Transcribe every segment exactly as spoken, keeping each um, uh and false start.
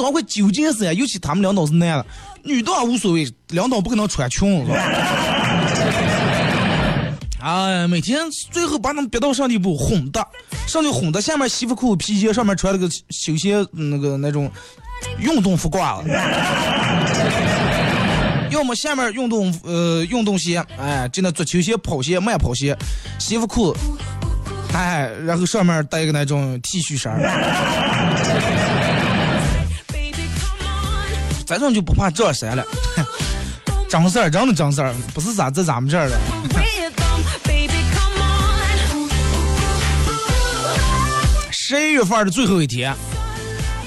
总会纠结死呀，尤其他们两档是那样的，女档无所谓，两档不可能穿穷是吧？啊，每天最后把他们憋到上地步哄的，上去哄的，下面媳妇裤皮鞋，上面穿了个球鞋，那个那种运动服挂了，要么下面运动呃运动鞋，哎，真的做球鞋、跑鞋、慢跑鞋，媳妇裤，哎，然后上面带一个那种 T 恤衫。反正就不怕这谁了，张事儿，真的张事儿，不是咋在咱们这儿的。十一月份的最后一天，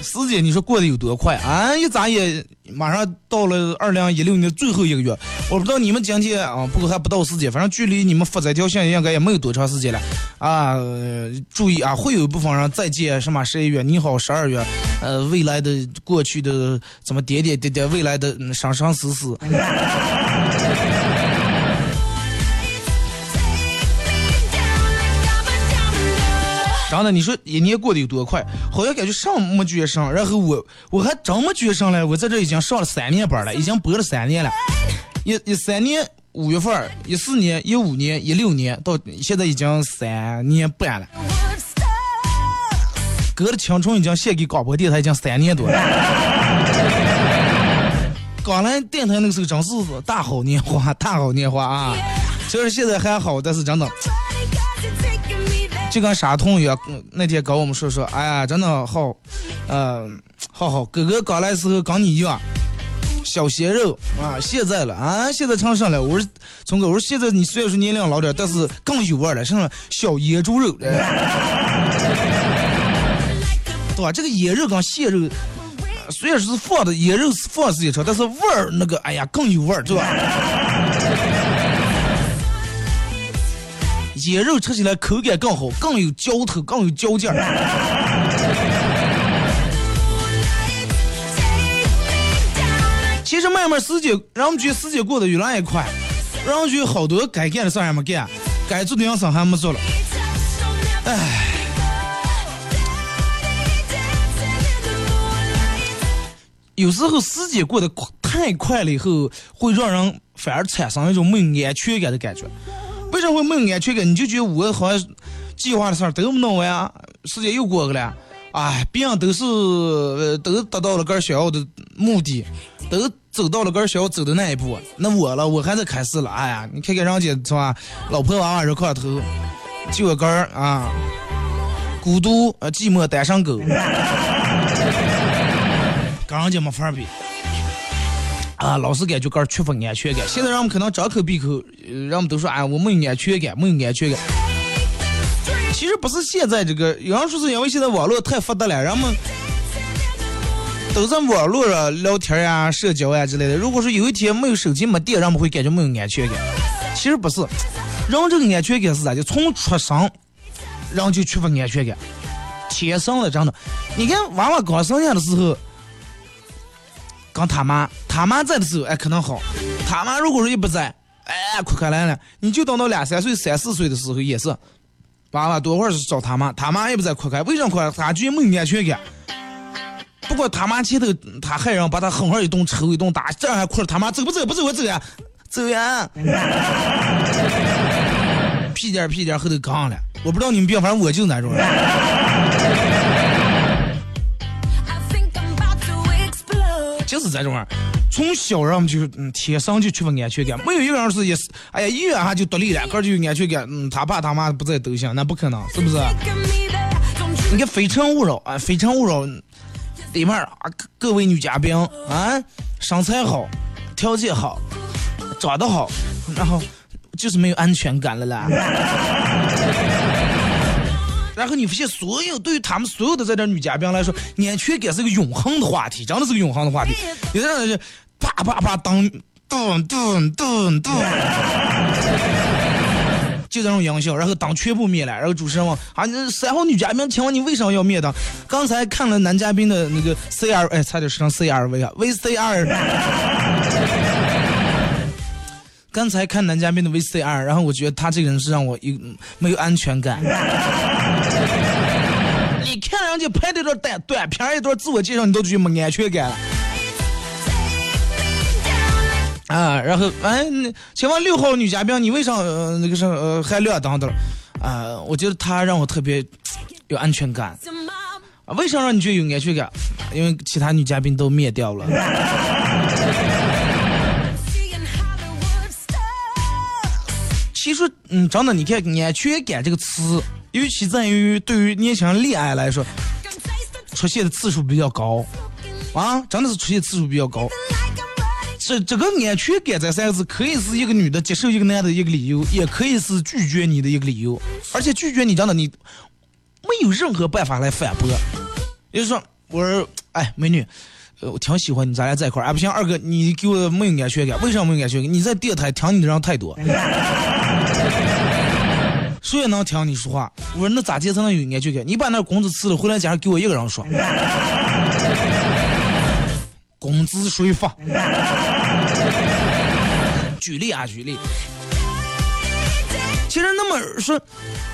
师姐，你说过得有多快啊？一眨眼马上到了二零一六年最后一个月，我不知道你们今天啊，不过还不到师姐，反正距离你们发这条线应该也没有多长时间了啊、呃。注意啊，会有一部分人再见什么十一月，你好十二月。呃，未来的、过去的，怎么点点点点，未来的生生死死。真的，你说一年过得有多快？好像感觉上没觉上，然后我我还真没觉上来，我在这已经上了三年班了，已经播了三年了，一一三年五月份，一四年、一五年、一六年，到现在已经三年半了。哥的青春已经献给广播电台已经三年多了，刚来电台那个时候真是大好年华，大好年华啊！虽然现在还好，但是真的就跟傻通一样。那天跟我们说说，哎呀，真的好，呃，好好哥哥刚来时候跟你一样小鲜肉啊，现在了啊，现在成上了。我说聪哥，我说现在你虽然说年龄老点，但是更有味了，上了小椰猪肉。对吧？这个野肉跟蟹肉，呃、虽然是放的野肉是放自己吃，但是味儿那个，哎呀，更有味儿，对吧？野肉吃起来口感更好，更有嚼头，更有嚼劲儿。其实慢慢时间，让我们觉得时间过得越来越快，让我们觉得好多该干的事还没干，该做的样子还没做了，哎。有时候时间过得太快了以后，会让人反而产生一种没有安全感的感觉。为什么会没有安全感？你就觉得我好像计划的事儿都没弄完啊，时间又过去了，哎，别人都是都达到了该想要的目的，都走到了该想要走的那一步，那我了，我还在开始了。哎呀，你看看人家是吧，老婆娃娃热炕头，就我个儿啊，孤独呃寂寞单身狗。跟人家没法比啊，老是感觉个缺乏安全感。现在让我们可能张口闭口，让我们都说哎，我没有安全感，没有安全感。其实不是现在这个，有人说是因为现在网络太发达了，人们都在网络上聊天呀、啊、社交呀、啊、之类的。如果说有一天没有手机没电，人们会感觉没有安全感。其实不是，人这个安全感是咋的？从出生人就缺乏安全感，天生的真的。你看娃娃刚生下的时候。刚他妈他妈在的时候，哎，可能好。他妈如果说一不在，哎，哭开来了。你就等到两三岁、三四岁的时候也是，娃娃多会儿是找他妈，他妈也不在哭开，为什么哭开？他觉得没有安全感。不过他妈前头他害人，把他狠狠一顿抽一顿打，这样还哭着他妈走不走？不走我走呀，走呀。屁颠屁颠后头杠了，我不知道你们病，反正我就那种人。就是这种人，从小让我们就天生就缺乏安全感，没有一个人是也是，哎呀，一然后就独立了，个就有安全感。嗯，他爸他妈不在都行，那不可能，是不是？你看《非诚勿扰》啊，《非诚勿扰》里面啊，各位女嘉宾啊，身材好，条件好，长得好，然后就是没有安全感了啦。然后你发现，所有对于他们所有的在这女嘉宾来说，安全感是个永恒的话题，真的是个永恒的话题。有的人是啪啪啪当咚咚咚咚，就这种音效，然后灯全部灭了，然后主持人问啊，三号女嘉宾，请问你为什么要灭灯？刚才看了男嘉宾的那个 C R， 哎，差点说成 C R V 啊 ，V C R。刚才看男嘉宾的 V C R， 然后我觉得他这个人是让我有没有安全感。你看人家拍这段短短片一段自我介绍，你都觉得没安全感了。啊，然后哎，请问六号女嘉宾，你为啥呃那个是呃还亮当的了？啊，我觉得她让我特别有安全感。啊，为啥让你觉得有安全感？因为其他女嘉宾都灭掉了。其实，嗯，真的，你看“安全感”这个词，尤其在于对于年轻人恋爱来说，出现的次数比较高，啊，真的是出现次数比较高。这这个安全感这三个字，可以是一个女的接受一个男的一个理由，也可以是拒绝你的一个理由，而且拒绝你真的你没有任何办法来反驳。也就是说，我说，哎，美女。我挺喜欢你，咱俩在一块儿。哎，不行，二哥，你给我没有安全感，为什么没有安全感？你在电台听你的人太多，谁也能听你说话。我说那咋接才能有安全感？你把那工资吃了回来，加上给我一个人说，工资谁发？举例啊，举例。其实那么说，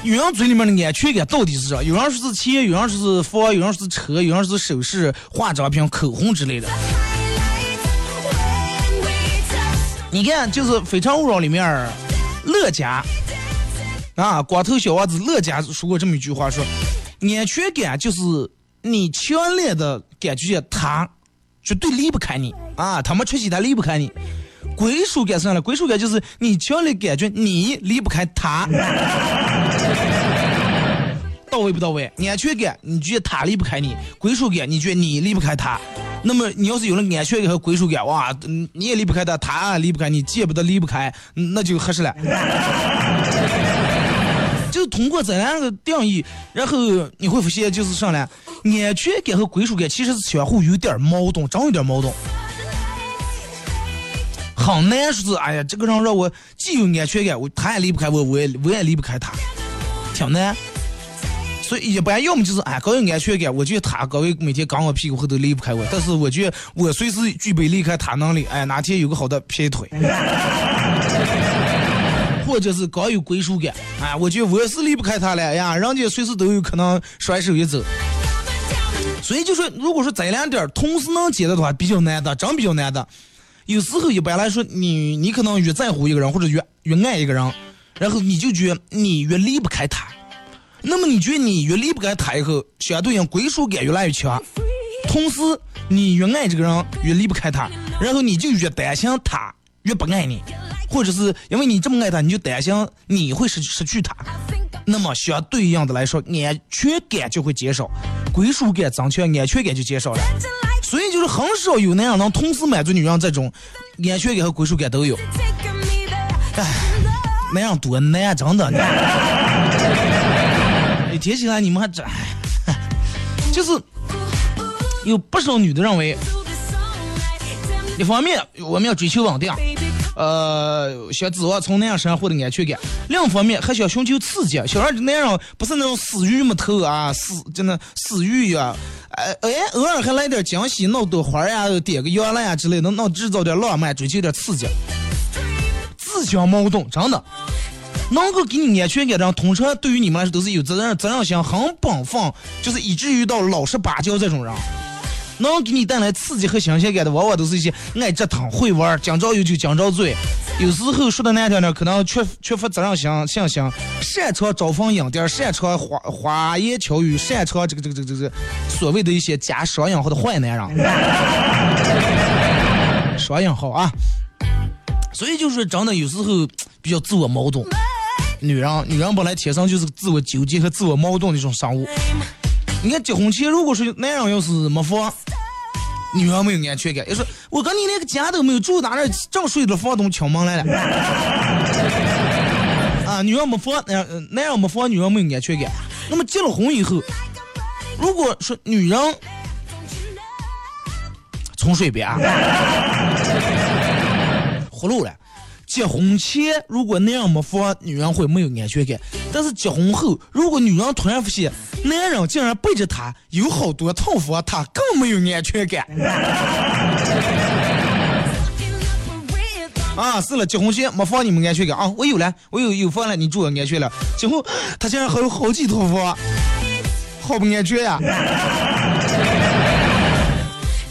有人嘴里面的安全感到底是啥？有人说是钱，有人说是房，有人说是车，有人说是首饰、化妆品、口红之类的。你看，就是《非诚勿扰》里面，乐嘉啊，光头小王子乐嘉说过这么一句话：说，安全感就是你强烈的感觉他绝对离不开你啊，他没出息，他离不开你。归属感上了，归属感就是你强烈感觉你离不开他，到位不到位？安全感你觉得他离不开你，归属感你觉得你离不开他。那么你要是有了安全感和归属感，哇，你也离不开他，他离不开你，见不得离不开，那就合适了。就是通过这两个定义，然后你会发现就是上来，安全感和归属感其实是相互有点矛盾，真有点矛盾。好难说是，哎呀，这个人让我既有安全感，我他也离不开我，我也我也离不开他，挺难。所以一般要么就是哎，搞有安全感，我觉得他搞有每天刚我屁股后头离不开我，但是我觉得我随时具备离开他能力，哎，哪天有个好的劈腿，或者是搞有归属感，哎，我觉得我是离不开他了呀，人家随时都有可能甩手一走。所以就说，如果说这两点同时能解的话，比较难的，真比较难的。有时候一般来说，你你可能越在乎一个人，或者越越爱一个人，然后你就觉得你越离不开他。那么你觉得你越离不开他以后，相对应归属感越来越强。同时，你越爱这个人，越离不开他，然后你就越担心他越不爱你，或者是因为你这么爱他，你就担心你会失失去他。那么相对应的来说，安全感就会减少，归属感增强，安全感就减少了。所以就是很少有那样能同时满足女人这种安全感和归属感都有，哎，那样多那样真的。你提起来你们还真，就是有不少女的认为，一方面我们要追求稳定，呃，想指望从那样身上获得安全感；另一方面还想寻求刺激，想让那样不是那种死鱼木头啊，死真的死鱼啊。哎，偶尔还来点惊喜，闹朵花呀，点个摇篮呀之类的，闹制造点浪漫，追求点刺激，自相矛盾，真的。能够给你安全感的人，通常对于你们来说都是有责任、责任心、很奔放，就是以至于到老实巴交这种人。能给你带来刺激和新鲜感的，往往都是一些爱折腾、会玩、讲着有就讲着醉，有时候说的难听点，可能缺缺乏责任心、信心，擅长招蜂引蝶，擅长花花言巧语，擅长这个这个这个这个所谓的一些假双引号的坏男人，双引号啊。所以就是长得有时候比较自我矛盾，女人女人本来天生就是自我纠结和自我矛盾的一种生物。你看结婚前，如果说男人要是没房，女人没有安全感，也说我跟你连个家都没有住，哪那正睡着房东敲门来了。啊，女人没房，男人没房，女人没有安全感。那么结了婚以后，如果说女人从水边葫芦了，结婚前如果男人没房，女人会没有安全感。但是结婚后，如果女人突然发现男人竟然背着她有好多套房，她更没有安全感。啊，是了，结婚前没房你们安全感啊，我有了，我有有房了，你住安全了。结婚她竟然还有好几套房，好不安全呀。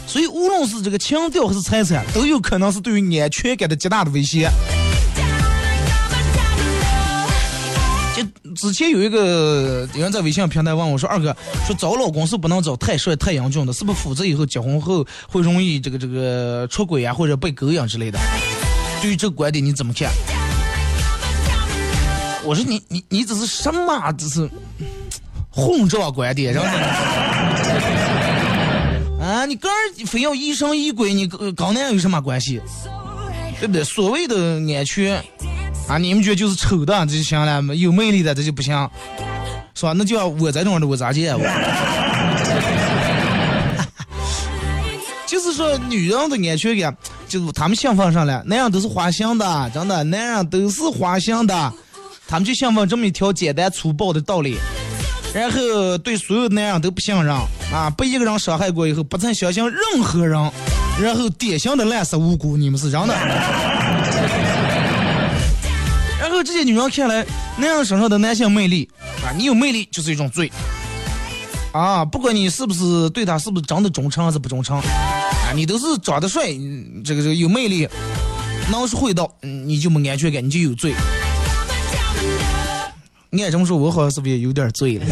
所以无论是这个强调还是财产，都有可能是对于安全感的极大的威胁。之前有一个有人在微信平台问我说：“二哥，说找老公是不能找太帅太英俊的，是不是否则以后结婚后会容易这个这个出轨啊，或者被狗养之类的？”对于这个观点你怎么看？我说你你你这是什么？这是混账观点，然后啊，你跟非要疑神疑鬼，你搞那样有什么关系？对不对？所谓的安全。啊，你们觉得就是丑的这就行了，有魅力的这就不行，是吧？那就要我这种的我咋接？就是说，女人的安全感，就是他们想放上来，男人都是花心的，真的，男人都是花心的，他们就想放这么一条简单粗暴的道理，然后对所有男人都不信任啊，被一个人伤害过以后，不曾相信任何人，然后典型的滥杀无辜，你们是真的。这些女人看来那样身上的男性魅力啊，你有魅力就是一种罪啊，不管你是不是对她是不是长得忠诚还是不忠诚啊，你都是长得帅，这个这个有魅力，能说会道，你就没安全感，你就有罪。你也这么说，我好像是不是也有点罪了？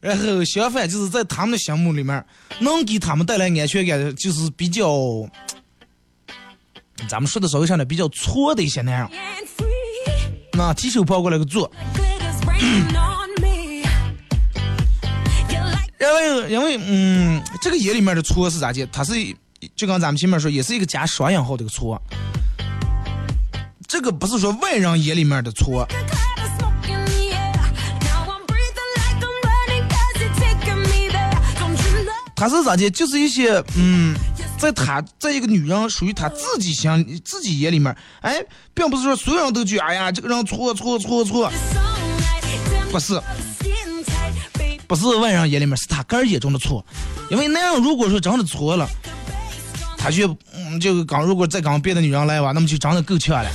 然后相反，就是在他们的心目里面，能给他们带来安全感的，就是比较。咱们说的稍微上的比较挫的一些男人，那提手抛过来个做，因为因为嗯，这个野里面的挫是咋接？它是就刚咱们前面说，也是一个加双引号的一个挫。这个不是说外人野里面的挫，它是咋接？就是一些嗯。在他在一个女人属于他自己想自己眼里面，哎，并不是说所有人都觉得哎呀这个人错错错错，不是，不是外人眼里面，是他个人眼中的错，因为那样如果说真的错了，他就嗯就刚如果再刚别的女人来吧，那么就真的够呛了。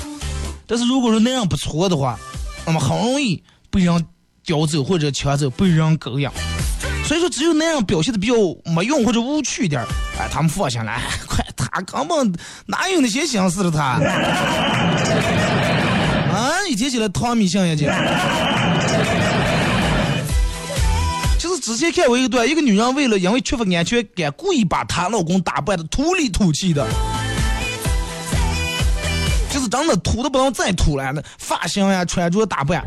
但是如果说那样不错的话，那么很容易被人叼走或者抢走，被人狗养。所以说，只有那样表现的比较没用或者无趣一点，哎，他们放下来，快，他根本哪有那些心思的他？啊，你接起来汤米像呀姐。就是之前看过一段，一个女人为了因为缺乏安全感，故意把她老公打扮的土里土气的，就是真的土的不能再土了，发型呀、穿着打扮。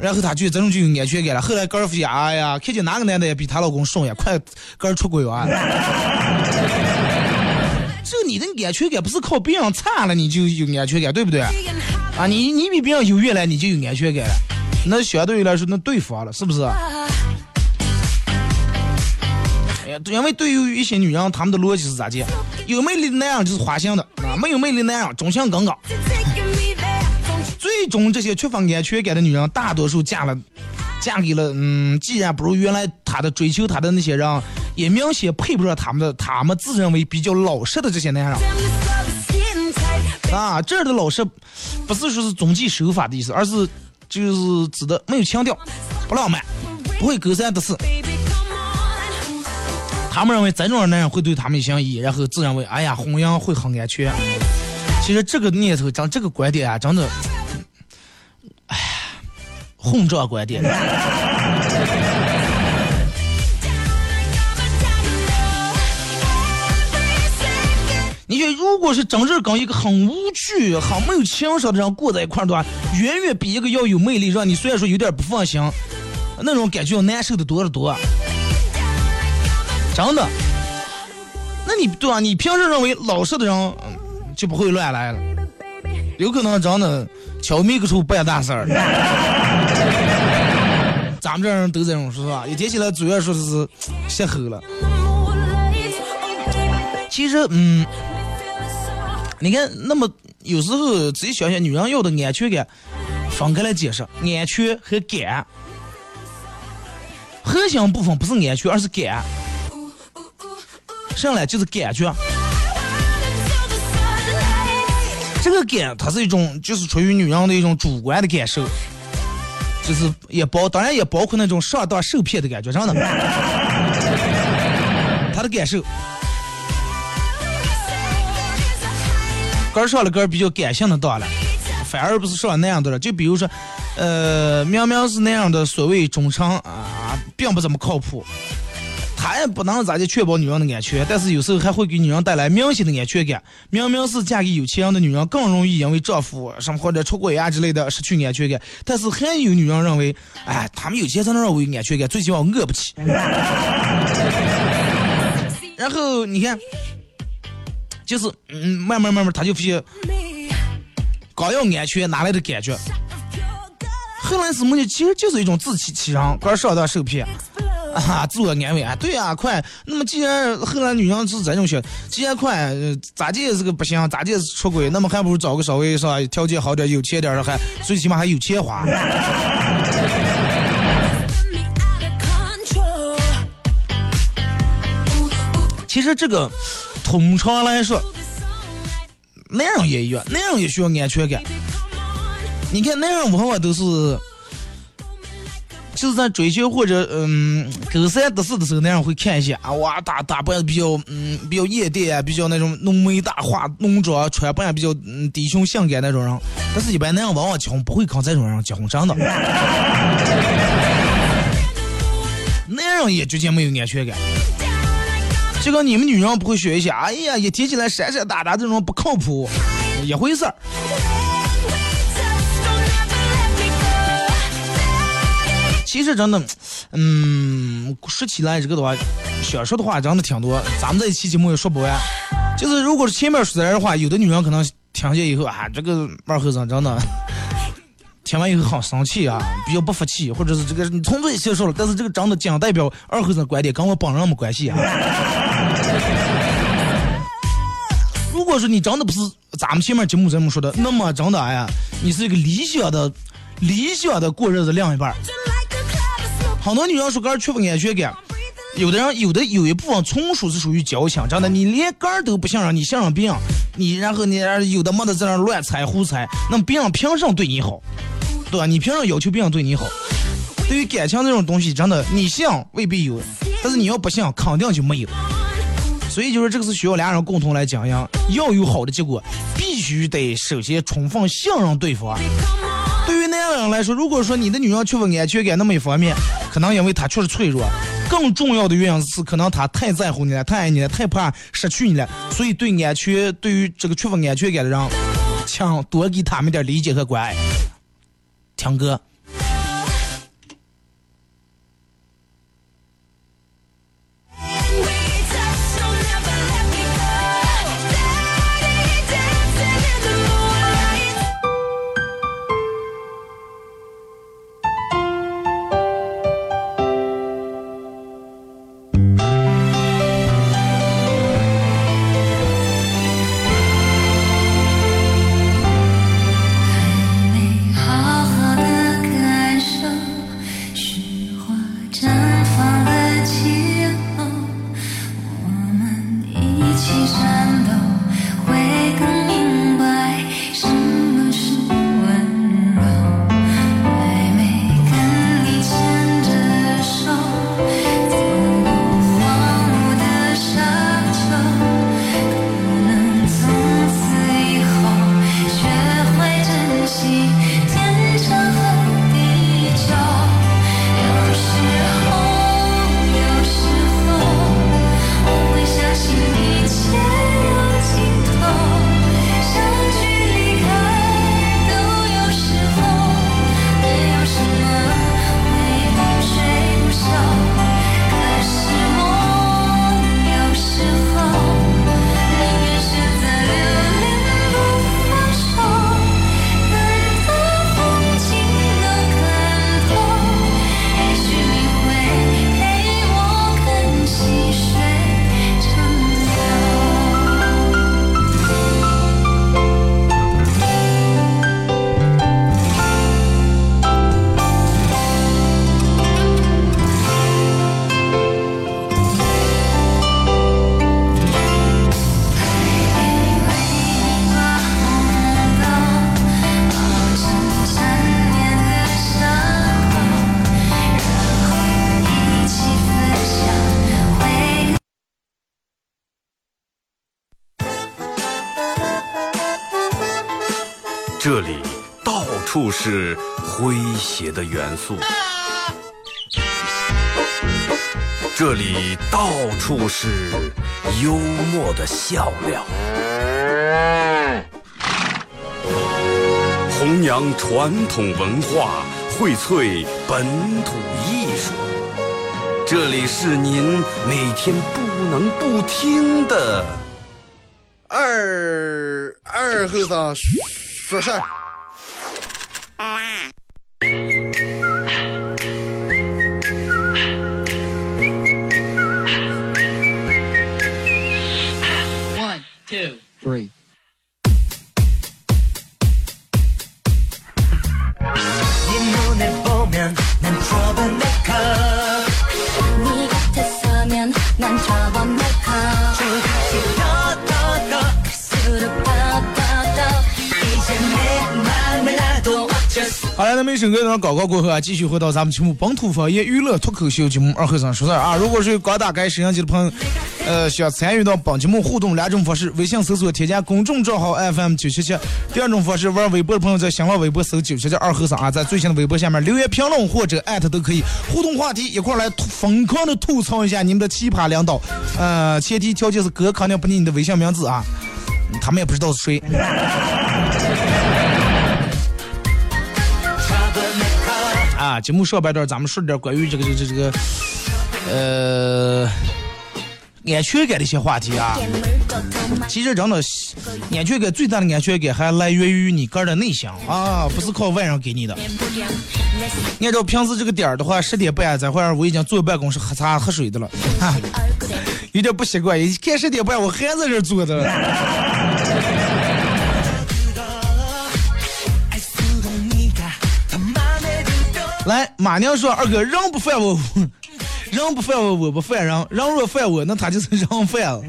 然后她就真正就有安全感了。后来哥夫也哎呀，看见哪个男的也比她老公爽呀，快哥出轨啊！这你的安全感不是靠别人差了你就有安全感，对不对？啊，你你比别人优越了，你就有安全感了。那相对于来说，那对方了，是不是？哎呀，因为对于一些女人，她们的逻辑是咋接？有魅力的男人就是花心的啊，没有魅力的男人忠心耿耿。最终，这些缺乏安全感的女人，大多数嫁了，嫁给了嗯，既然不如原来她的追求她的那些人，也明显配不上他们的，他们自认为比较老实的这些男人。啊，这儿的老实，不是说是遵纪守法的意思，而是就是指的没有腔调，不浪漫，不会隔三差四。他们认为这种男人会对他们相依，然后自认为哎呀，婚姻会很安全。其实这个念头，讲这个观点啊，真的。混账观点，你觉得如果是整日跟一个很无趣、很没有情商的人过在一块儿的话，远远比一个要有魅力，让你虽然说有点不放心，那种感觉要难受的多得多。真的，那你对吧？你平时认为老实的人就不会乱来了，有可能真的小米个处办大事儿。咱们这人都这种说法，也接起来主要说是吓黑了。其实，嗯，你看，那么有时候仔细想想，女人要的安全感，分开来解释，安全和感，核心部分不是安全，而是感。上来就是感觉，这个感它是一种，就是属于女人的一种主观的感受。就是也包，当然也包括那种上当受骗的感觉，真的。他的感受，哥上了哥比较感性的当了，反而不是上那样的了。就比如说，呃，喵喵是那样的所谓忠诚啊，并不怎么靠谱。他也不能咋去确保女人的安全，但是有时候还会给女人带来明显的安全感。明明是嫁给有钱人的女人更容易因为丈夫什么或者出轨啊之类的失去安全感，但是还有女人认为，哎，他们有钱才能让我有安全感，最起码我饿不起。然后你看，就是嗯，慢慢慢慢他就发现搞要安全哪来的感觉？后来什么呢？其实就是一种自欺欺人，光上当受骗。啊，自我安慰啊，对啊，快！那么既然后来女人是这种选，既然快、呃、咋地也是个不行，咋地也是出轨，那么还不如找个稍微是吧，条件好点、有钱点的，还最起码还有钱花。其实这个通常来说，男人也一样，男人也需要安全感。你看男人往往都是。就是在追求或者嗯隔三隔四的时候，那样会看一下啊，哇打打扮比较嗯比较夜店啊，比较那种浓眉大画浓妆，穿扮比较嗯低胸性感那种人，但是一般那样往往结婚不会靠这种人结婚，真的。那样也直接没有安全感。这个你们女人不会学一下，哎呀也提起来闪闪打打这种不靠谱，也回事儿。其实真的，嗯，说起来这个的话，想说的话真的挺多，咱们这一期节目也说不完。就是如果是前面说的话，有的女人可能听见以后啊，这个二后生真的听完以后好生气啊，比较不服气，或者是这个你从这里接受了，但是这个真的仅代表二后生的观点，跟我本人没关系啊。如果说你真的不是咱们前面节目这么说的，那么真的哎呀，你是一个理想的、理想的过日子另一半。很多女人说个人缺乏安全感，有的人有的有一部分从属是属于矫情，真的你连个人都不信任，你信任别人，你然后你有的没的在那乱猜胡猜，那么别人凭什么对你好，对吧？你凭什么要求别人对你好？对于感情这种东西，真的你信未必有，但是你要不信肯定就没有。所以就是这个是需要俩人共同来讲呀，要有好的结果，必须得首先充分信任对方。对于那样人来说，如果说你的女人缺乏安全感那么一方面，可能因为她确实脆弱，更重要的原因是可能她太在乎你了，太爱你了，太怕失去你了，所以对安全，对于这个缺乏安全感的人，请多给他们点理解和关爱。听歌。这里到处是诙谐的元素，这里到处是幽默的笑料，弘扬传统文化，荟萃本土艺术。这里是您每天不能不听的二二和尚说事儿。One, two, three.好了，那么一首歌呢，广告过后啊，继续回到咱们节目本土方言娱乐脱口秀节目《二和尚说事儿》啊。如果是刚打开摄像机的朋友，呃，想参与到本节目互动两种方式：微信搜索添加公众账号 F M 九七七；第二种方式，玩微博的朋友在新浪微博搜九七七二和尚啊，在最新的微博下面留言评论或者艾特都可以。互动话题一块来疯狂的吐槽一下你们的奇葩领导，呃，前提条件是哥肯定不念你的微信名字啊，他们也不知道是谁。啊，节目上半段咱们说点关于这个这个这个呃安全感的一些话题啊。其实真的安全感最大的安全感还来源于你个人的内心啊，不是靠外人给你的。你按照平时这个点儿的话，十点半这会儿我已经坐办公室喝茶喝水的了，啊，有点不习惯，一看十点半我还在这坐的了。来，马娘说二哥，人不犯我，人不犯我，我不犯人；人若犯我，那他就是人犯了。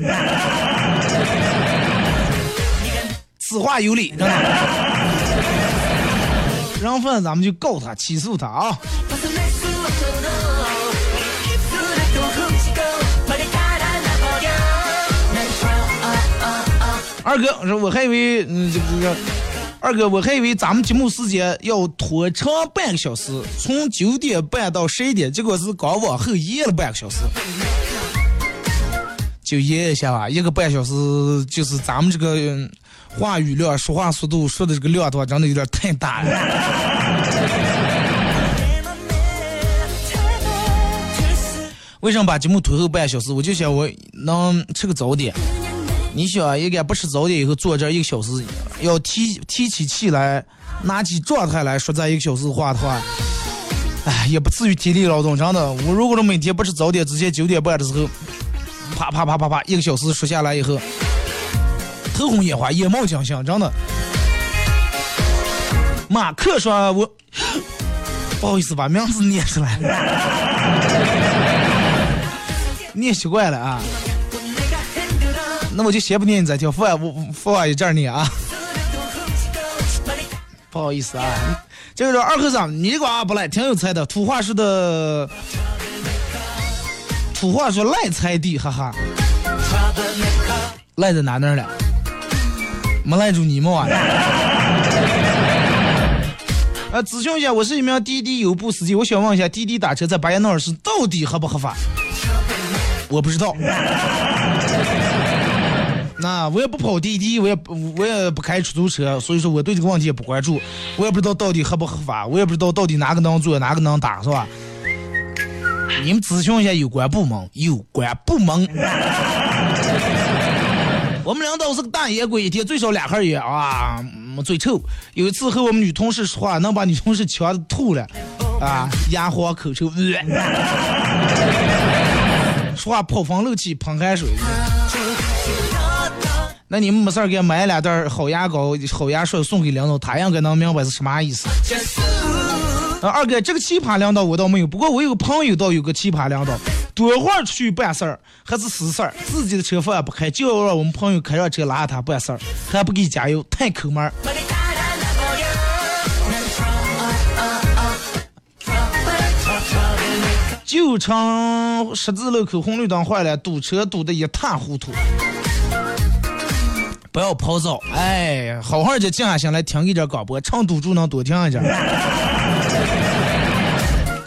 此话有理，真的。人犯了咱们就告他，起诉他啊！二哥，我说我还以为嗯这个。二哥，我还以为咱们节目时间要拖长半个小时，从九点半到十一点，结果是刚往后延了半个小时，就延一下吧。一个半小时就是咱们这个话语量、说话速度说的这个量的话，真的有点太大了。为什么把节目推后半个小时？我就想我能吃个早点。你想应该不吃早点以后坐这一个小时，要提提起气来，拿起状态来说这一个小时话的话，哎，也不至于体力劳动。真的，我如果每天不吃早点，直接九点半的时候，啪啪啪啪啪，一个小时说下来以后，头昏眼花，眼冒金星。真的，马克说我不好意思把名字念出来了，念习惯了啊。那我就先不念你再听，父爱我父爱也这儿念啊，不好意思啊。这个二和尚，你个啊不赖，挺有才的。土话说的，土话说赖才地，哈哈。赖在哪那儿了？没赖住你们啊！啊，咨询一下，我是一名滴滴优步司机，我想问一下，滴滴打车在巴彦淖尔市到底合不合法？我不知道。那我也不跑滴滴，我也我也不开出租车，所以说我对这个问题也不关注，我也不知道到底合不合法，我也不知道到底哪个能做哪个能打，是吧？你们咨询一下有关部门，有关部门。我们领导是个大烟鬼，一天最少两盒烟啊，最臭。有一次和我们女同事说话，能把女同事呛吐了啊，牙花口臭，呃、说话跑风漏气，喷开水。那你们没事给买两袋好牙膏、好牙刷送给领导，他应该能明白是什么意思。啊，二哥，这个奇葩领导我倒没有，不过我有个朋友倒有个奇葩领导，多会儿出去办事儿还是私事儿，自己的车饭不开，就要让我们朋友开上车拉他办事儿，还不给加油，太抠门儿。就成十字路口红绿灯坏了，堵车堵得一塌糊涂。不要跑早，哎，好好的静下心来听一点广播，唱赌注能多听一点，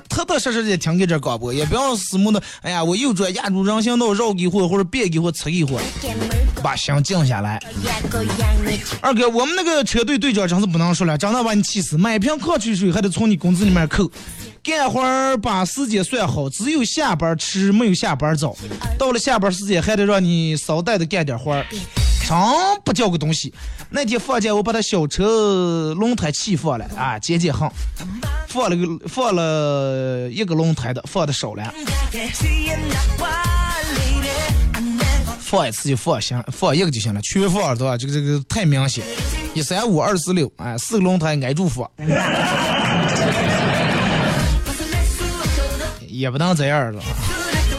踏踏实实的听一点广播，也不要死木的，哎呀，我右转压住人行道绕一会或者别一会吃一会，把心静下来。二哥，我们那个车队队长真是不能说了，真的把你气死，买瓶矿泉水还得从你工资里面扣。干活儿把时间算好，只有下班吃，没有下班早。到了下班时间，还得让你捎带的干点活儿，常不叫个东西。那天放假，我把他小车轮胎气放了啊，解解恨，放了个放了一个轮胎的，放的少了，放一次就放行，放一个就行了，全放了对吧？这个这个太明显，一三五二四六，哎，四个轮胎挨住放。也不当这样了，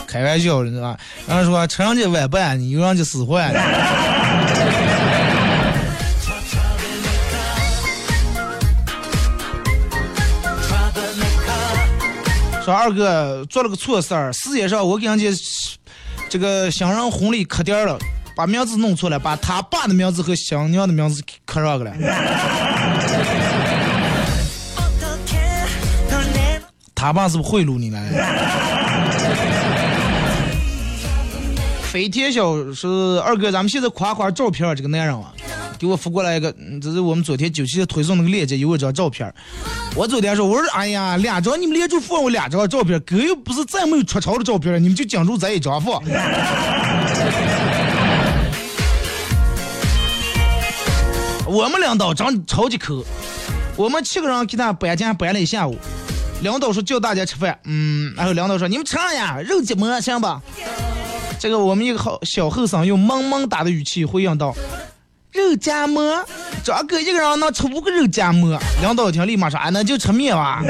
开玩笑了，知道吧？然后说车上这外办，你又让这使坏了。说二哥做了个错事儿，事业上我给人家这个新人红利磕点了，把名字弄错了，把他爸的名字和新娘的名字磕上去了。他爸是不是贿赂你来的？飞天小说二哥，咱们现在夸夸照片这个男人啊，给我发过来一个，这是我们昨天九七推送那个链接有一张照片。我昨天说，我说哎呀，两张你们连着放我两张照片，哥又不是再没有出潮的照片，你们就讲出咱一张放。我们领导长超级抠，我们七个人给他摆家摆了一下午。领导说叫大家吃饭，嗯，然后领导说你们吃上呀，肉夹馍行吧。这个我们一个好小后生用萌萌哒的语气回应道：“肉夹馍，找个一个人能吃五个肉夹馍。”领导听立马说：“哎，那就吃面吧。”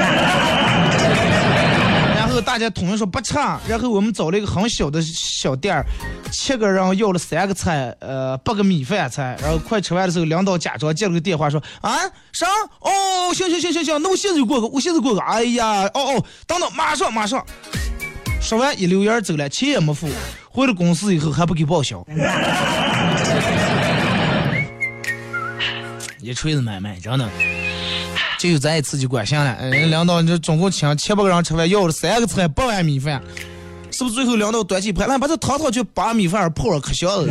然后大家统一说不吃。然后我们找了一个很小的小店，七个人要了三个菜，呃，八个米饭菜。然后快吃完的时候，领导假装接了个电话说：“啊，啥？哦。”哦、行行行行行，那我现在就过个，我现在过个。哎呀，哦哦，等等，马上马上。说完一溜烟走了，钱也没付。回了公司以后还不给报销。一锤子买卖，真的。这就咱一次就管闲了。人领导，你总共请七八个人吃饭，要了三个菜，八碗米饭，是不是？最后领导端起盘来，把这糖糖去把米饭泡了，可香了。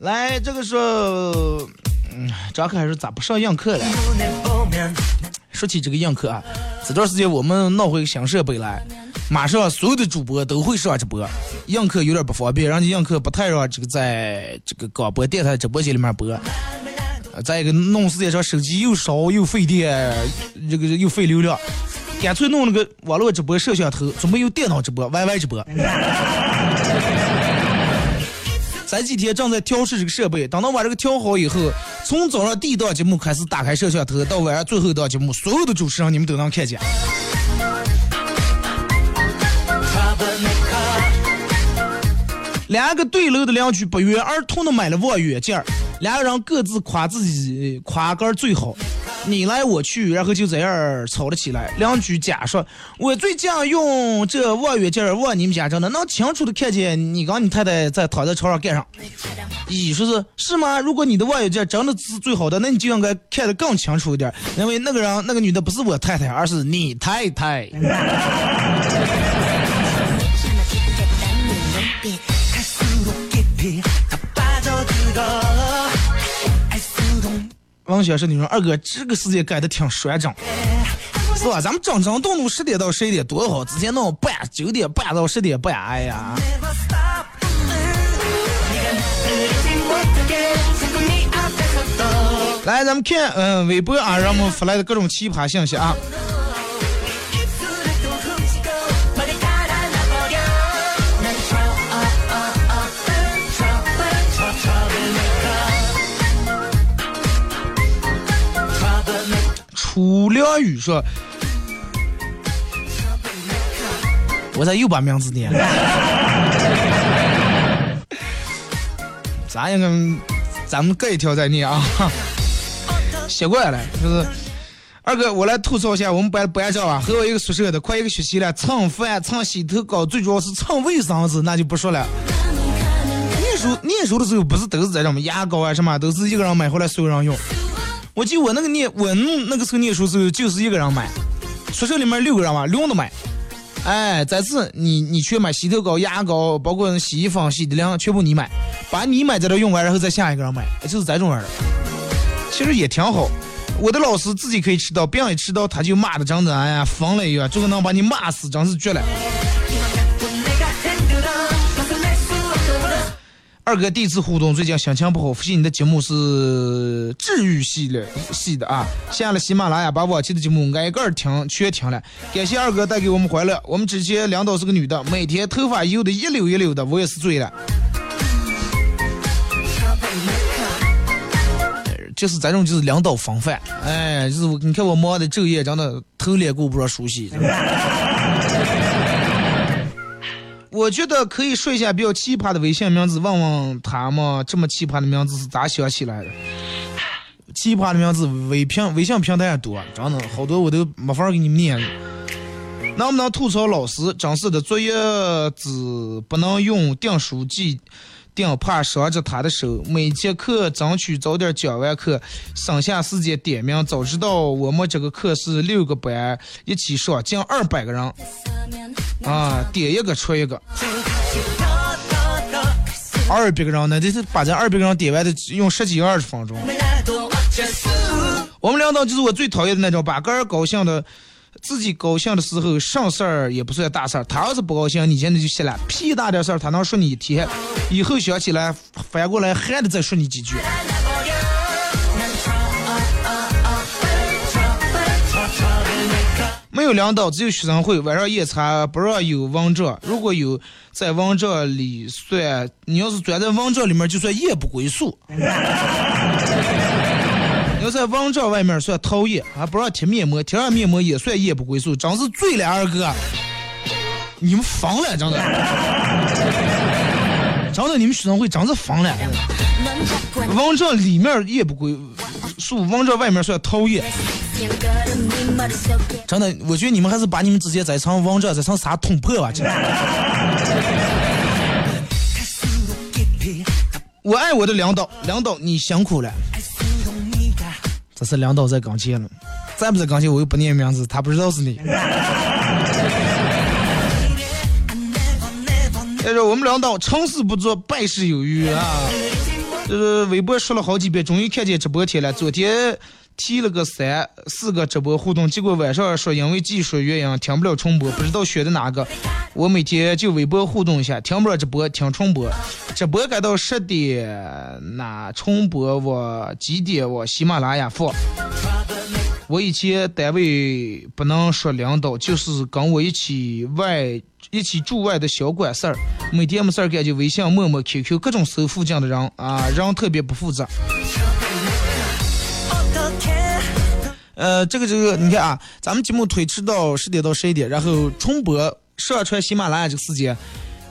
来，这个时候。嗯，张克还是咋不上样课了？说起这个样课啊，这段时间我们闹回个新设备来，马上所有的主播都会上直播。样课有点不方便，人家样课不太让这个在这个广播电台直播间里面播。再一个弄时间长，手机又烧又费电，这个又费流量，干脆弄了个网络直播摄像头，准备用电脑直播 ，Y Y 直播。咱几天正在调试这个设备，等到把这个调好以后，从早上第一档节目开始打开摄像头，到晚上最后一档节目，所有的主持人你们都能看见。两个对楼的邻居不约而同的买了望远镜，两个人各自夸自己夸杆最好，你来我去，然后就这样吵了起来。邻居甲说：“我最近用这望远镜望你们家，真的能清楚的看见你跟你太太在躺在床上盖上。”乙说是是吗？如果你的望远镜真的是最好的，那你就应该看得更清楚一点，因为那个人那个女的不是我太太，而是你太太。王小生，你说二哥这个世界改的挺衰整，是吧？咱们整整动动十点到十一点多好，直接弄半九点半到十点半，哎呀！来，咱们看，嗯、呃，微博啊，让我们发来的各种奇葩信息啊。楚良宇说：“我咋又把名字念了？咱应该，咱们各一条再念啊。”写过来了，就是二哥，我来吐槽一下我们班班长啊，和我一个宿舍的，快一个学期了，蹭饭、蹭洗头膏，最主要是蹭卫生纸，那就不说了。时候念书的时候不是都是在什么牙膏啊什么，都是一个人买回来所有人用。我记得我那个念我那个时候念书时候就是一个人买，学校里面六个人嘛，六个人买。哎，这次你你去买洗头膏、牙膏，包括洗衣粉、洗的量，全部你买，把你买在这用完，然后再下一个人买，就是这种玩意儿。其实也挺好。我的老师自己可以吃到，别人也吃到，他就骂的张子安呀，疯了一样，这个能把你骂死，真是绝了。二哥第一次互动，最近心情不好，发现你的节目是治愈系列系的啊，下了喜马拉雅，把往期的节目挨个停全停了。感谢二哥带给我们快乐，我们之前两导是个女的，每天头发油的一溜一溜的，我也是醉了。就是咱这种就是两道防范，哎，就是你看我妈的昼夜真的头脸顾不着熟悉。我觉得可以说一下比较奇葩的微信名字，问问他们这么奇葩的名字是咋想起来的。奇葩的名字微评微信平台也多，真的好多我都没法给你们念。能不能吐槽老师？真是的，作业纸不能用订书机，定怕伤着他的手。每节课争取早点讲完课，省下时间点名。早知道我们这个课是六个班一起上，近二百个人。啊，点一个出一个，二百个人呢，这是把咱二百个人点完的，用十几二十分钟。我们领导就是我最讨厌的那种，把个人高兴的，自己高兴的时候，上事儿也不算大事儿。他要是不高兴，你现在就歇了，屁大点事儿他能说你一天，以后想起来反过来还得再说你几句。没有领导，只有学生会。晚上夜查不让有王者，如果有在王者里算，你要是转在王者里面就算夜不归宿。要在王者外面算掏夜，还不让贴面膜，贴上面膜也算夜不归宿，真是醉了。二哥，你们疯了，真的，真的，你们学生会真是疯了。王者里面夜不归宿，王者外面算掏夜，真的，我觉得你们还是把你们直接在唱王者，在唱啥捅破吧，真的。我爱我的梁导，梁导你辛苦了。这是梁导在港街了，再不在港街我又不念名字，他不知道是你。但是我们梁导成事不做败事有余啊，就是微博说了好几遍，终于看见直播贴了。昨天踢了个三四个直播互动，结果晚上说因为技术原因停不了重播，不知道选的哪个。我每天就微博互动一下，停不了直播，停重播。直播改到十点，那重播我几点我喜马拉雅放。我以前单位不能说领导，就是跟我一起外一起住外的小管事儿，每天没事儿干就微信、陌陌、Q Q 各种搜附近的人啊，人特别不负责。呃，这个这个，你看啊，咱们节目推迟到十点到十一点，然后重播上传喜马拉雅这个时间，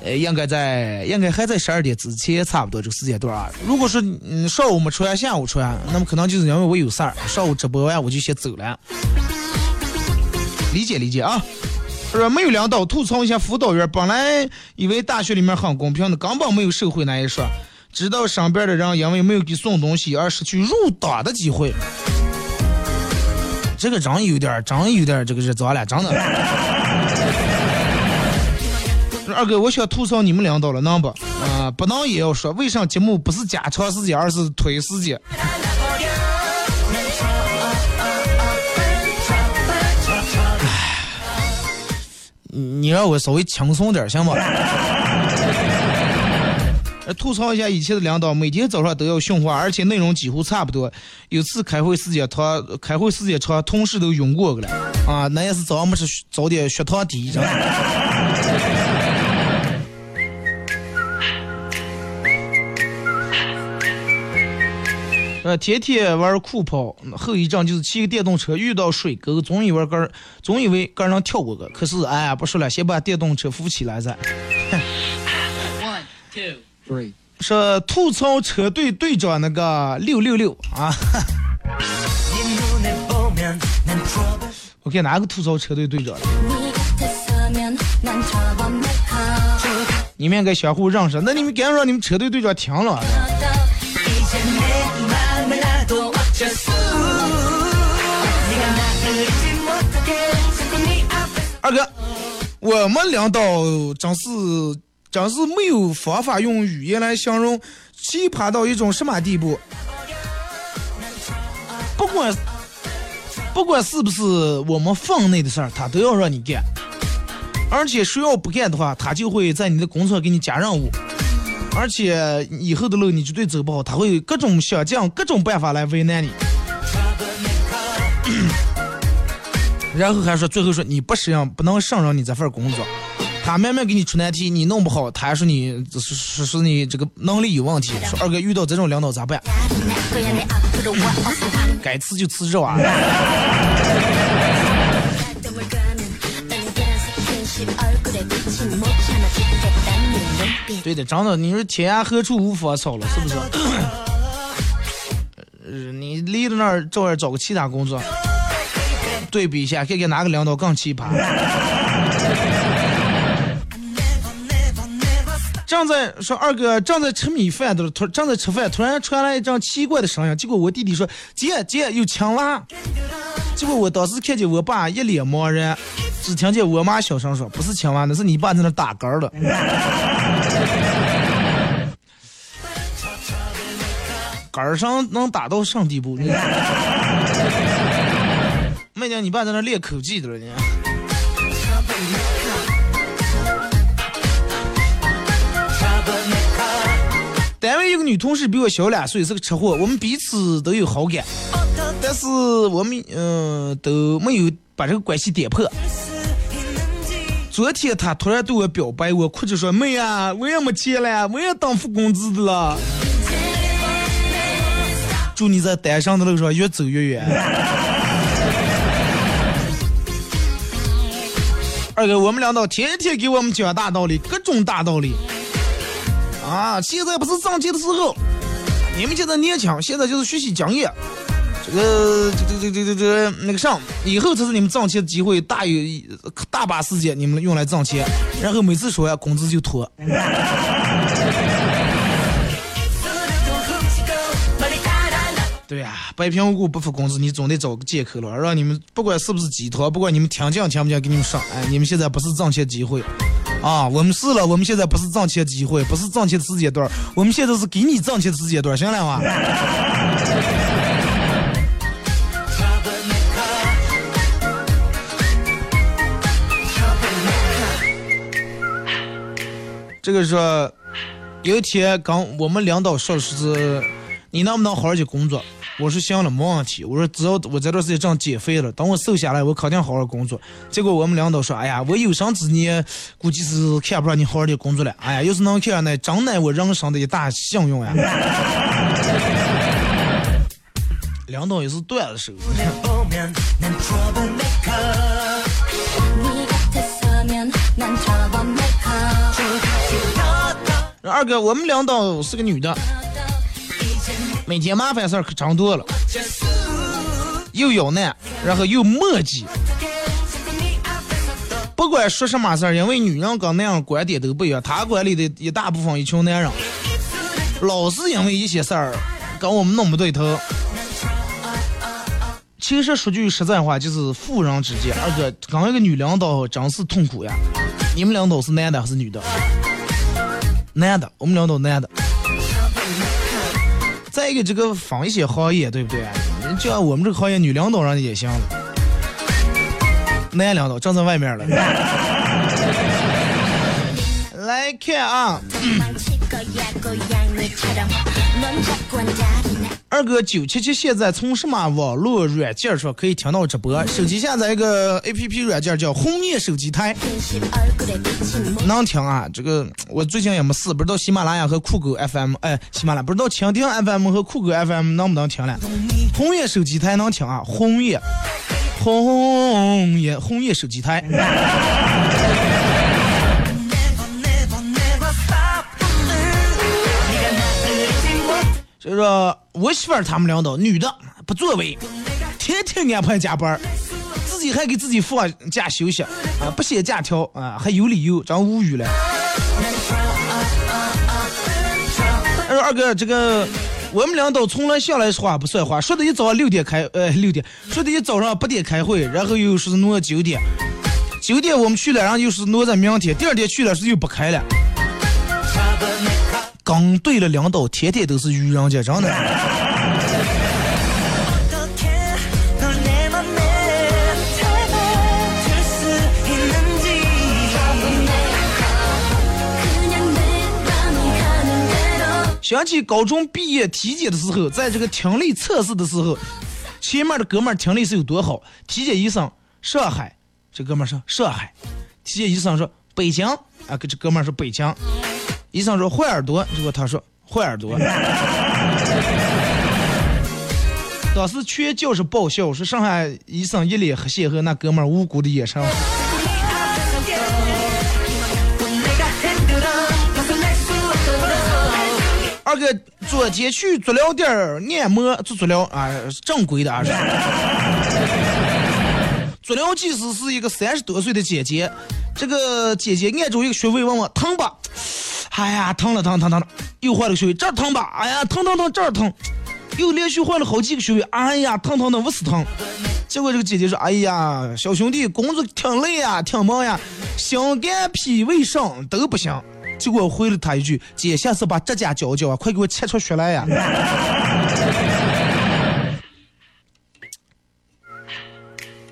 呃，应该在应该还在十二点之前，差不多这个时间段啊。如果说嗯上午没传，下午传，那么可能就是因为我有事儿，上午直播完我就先走了，理解理解啊。是没有领导，吐槽一下辅导员，本来以为大学里面很公平的，根本没有社会那一说，直到身边的人因为没有给送东西而失去入党的机会。这个长有点长有点这个是咋了，长的二哥，我想吐槽你们领导了，能不啊，不能也要说，为啥节目不是假长时间而是推时间。你让我稍微轻松点行吗？吐槽一下以前的领导，每天早上都要训话，而且内容几乎差不多。有次开会时间长，开会时间长，同事都涌过来了啊！那也是早上没吃早点血糖低。呃，天天玩酷跑，后遗症就是骑个电动车遇到水沟，总以为杆总以为杆上跳过个，可是哎呀，不说了，先把电动车扶起来再。one two说吐槽车队队长那个六六六啊！我给哪个吐槽车队队长？你们应该相互认识。那你们赶紧让你们车队队长停了。二哥，我们领导真是真是没有方法用语言来形容奇葩到一种什么地步。不管不管是不是我们分内的事儿，他都要让你干。而且谁要不干的话，他就会在你的工作给你加任务，而且以后的路你绝对走不好，他会各种想尽各种办法来为难你。然后还说，最后说你不行，不能胜任你这份工作。他慢慢给你出难题，你弄不好，他还说你是是你这个能力有问题。说二哥遇到这种领导咋办？该辞就辞职啊！对的，真的，你说天涯何处无芳草了，是不是？呃、你离到那儿，照样找个其他工作。对比一下，看看哪个领导更奇葩。正在说二哥正在吃米饭的，突正在吃饭，突然传来一张奇怪的声音。结果我弟弟说：“姐姐有青蛙。”结果我当时看见我爸一脸茫然，只听见我妈小声说：“不是青蛙，那是你爸在那打嗝了。”嗝声能打到上地步？没讲你爸在那练口技的了呢。单位有个女同事比我小两岁，是个吃货，我们彼此都有好感，但是我们嗯、呃、都没有把这个关系点破。昨天她突然对我表白，我哭着说：“妹啊，我也没钱了，我也当付工资的了。”祝你在单身的路上越走越远。二哥，我们领导天天给我们讲大道理，各种大道理啊！现在不是挣钱的时候，你们现在年轻，现在就是学习经验，这个这这这这这那个上，以后才是你们挣钱的机会，大有大把时间你们用来挣钱。然后每次说呀，工资就拖。对呀、啊，白嫖无故不付工资，你总得找个借口了，让你们不管是不是鸡汤，不管你们听讲听不讲，给你们上，哎，你们现在不是挣钱机会，啊，我们是了，我们现在不是挣钱机会，不是挣钱的时间段，我们现在是给你挣钱的时间段，行了吗？这个说，有一天刚我们领导说是，你能不能好好去工作？我说行了，没问题。我说只要我这段时间正减肥了，等我瘦下来，我肯定好好工作。结果我们领导说：“哎呀，我有生之年估计是看不上你好好的工作了。哎呀，要是能看上呢，真乃我人生的一大幸运呀。”领导也是断了手。二哥，我们领导是个女的。每天麻烦事儿可长多了，又有难，然后又磨叽。不管说什么事儿，因为女人跟男人观点都不一样，她管理的一大部分一群男人，老是因为一些事儿跟我们弄不对头。其实说句实在话，就是妇人之见。二哥，跟一个女领导真是痛苦呀！你们领导是男的还是女的？男的，我们领导男的。再一个，这个防一些行业，对不对？就像我们这个行业，女领导人也行了，男领导站在外面了。来看啊，嗯、二哥九七七现在从什么网络软件上可以听到直播？手机下载一个 A P P 软件叫红叶手机台，能听啊。这个我最近也没事，不知道喜马拉雅和酷狗 F M， 哎，喜马拉雅不知道蜻蜓 F M 和酷狗 F M 能不能听了？红叶手机台能听啊，红叶，红叶，红叶手机台。就是说我媳妇儿他们领导女的不作为，天天安排加班，自己还给自己放假休息啊，不写假条啊，还有理由，真无语了。二二哥，这个我们领导从来下来说话不算话，说的一早上六点开，呃六点，说的一早上八点开会，然后又说是挪九点，九点我们去了，然后又是挪在明天，第二天去了是又不开了。刚对了领导，天天都是愚人节，真的。想起高中毕业体检的时候，在这个听力测试的时候，前面的哥们儿听力是有多好？体检医生上海，这哥们儿说上海；体检医生说北京，啊，这哥们儿说北京。医生说坏耳朵，结果他说坏耳朵。当时全教室爆笑，说上海医生一脸黑线和那哥们儿无辜的眼神。二哥昨天去足疗店按摩做足疗啊，正规的啊。足疗技师是一个三十多岁的姐姐，这个姐姐按住一个穴位问我疼吧，哎呀疼了疼疼疼了，又换了个穴位，这儿疼吧，哎呀疼疼疼，这儿疼，又连续换了好几个穴位，哎呀疼疼疼我死疼。结果这个姐姐说，哎呀小兄弟工作挺累呀、啊、挺忙呀，心肝脾胃肾都不行。结果我回了他一句，姐下次把指甲嚼嚼啊，快给我切出血来呀、啊！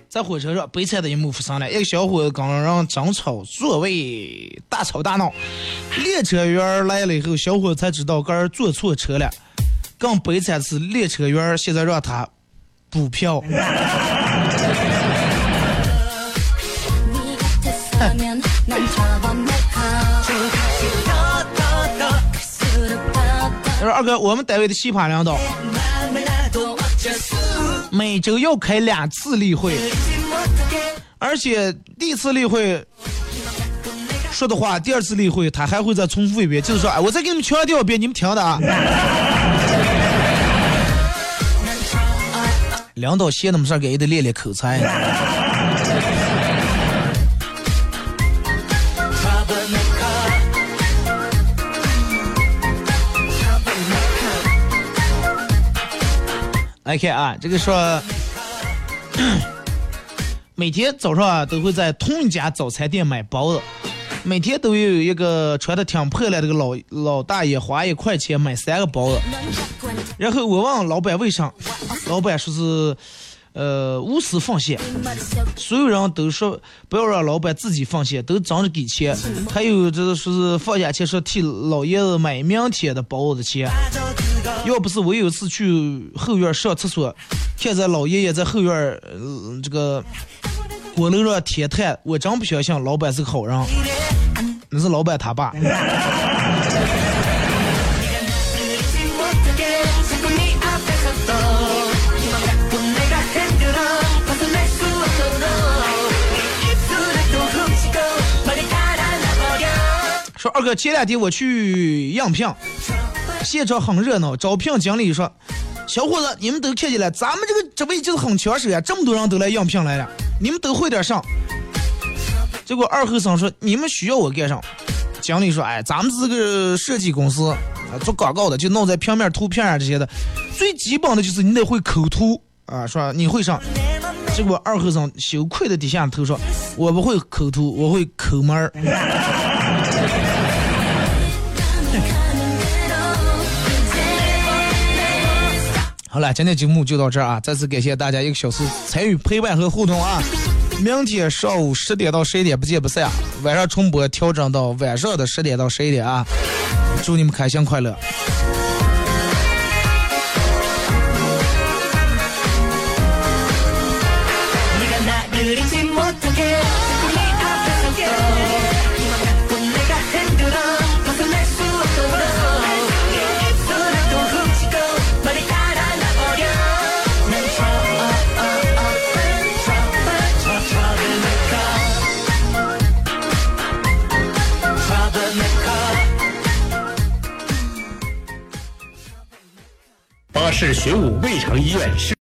在火车上悲惨的一幕发生了，一个小伙刚让争吵座位，大吵大闹，列车员来了以后，小伙才知道刚坐错车了。更悲惨是列车员现在让他补票。二哥，我们单位的奇葩领导每周要开两次例会，而且第一次例会说的话，第二次例会他还会再重复一遍，就是说，哎，我再给你们强调一遍，你们听的啊。领导闲那么事儿，给得练练口才。来看啊，这个说每天早上啊都会在同一家早餐店买包子，每天都有一个穿的挺破烂的个老老大爷花一块钱买三个包子，然后我问老板为啥，老板说是呃无私奉献，所有人都说不要让老板自己奉献，都争着给钱，还有这是放假前说替老爷子买明天的包子钱。要不是我有一次去后院上厕所，看着老爷爷在后院、呃、这个锅炉上铁炭，我真不相信老板是个好人，那是老板他爸。说二哥，前两天我去应聘，现场很热闹，招聘经理说：“小伙子，你们都看见了，咱们这个职位就是很抢手呀，这么多人都来应聘来了，你们都会点上。”结果二后生说：“你们需要我干啥？”经理说：“哎，咱们是个设计公司，啊，做广告的，就弄在平面图片啊这些的，最基本的就是你得会抠图啊，说你会上。”结果二后生羞愧的低下头说：“我不会抠图，我会抠门儿。”好了，今天节目就到这儿啊！再次感谢大家一个小时参与陪伴和互动啊！明天上午十点到十一点不见不散啊！晚上重播调整到晚上的十点到十一点啊！祝你们开心快乐！八市学武卫城医院是。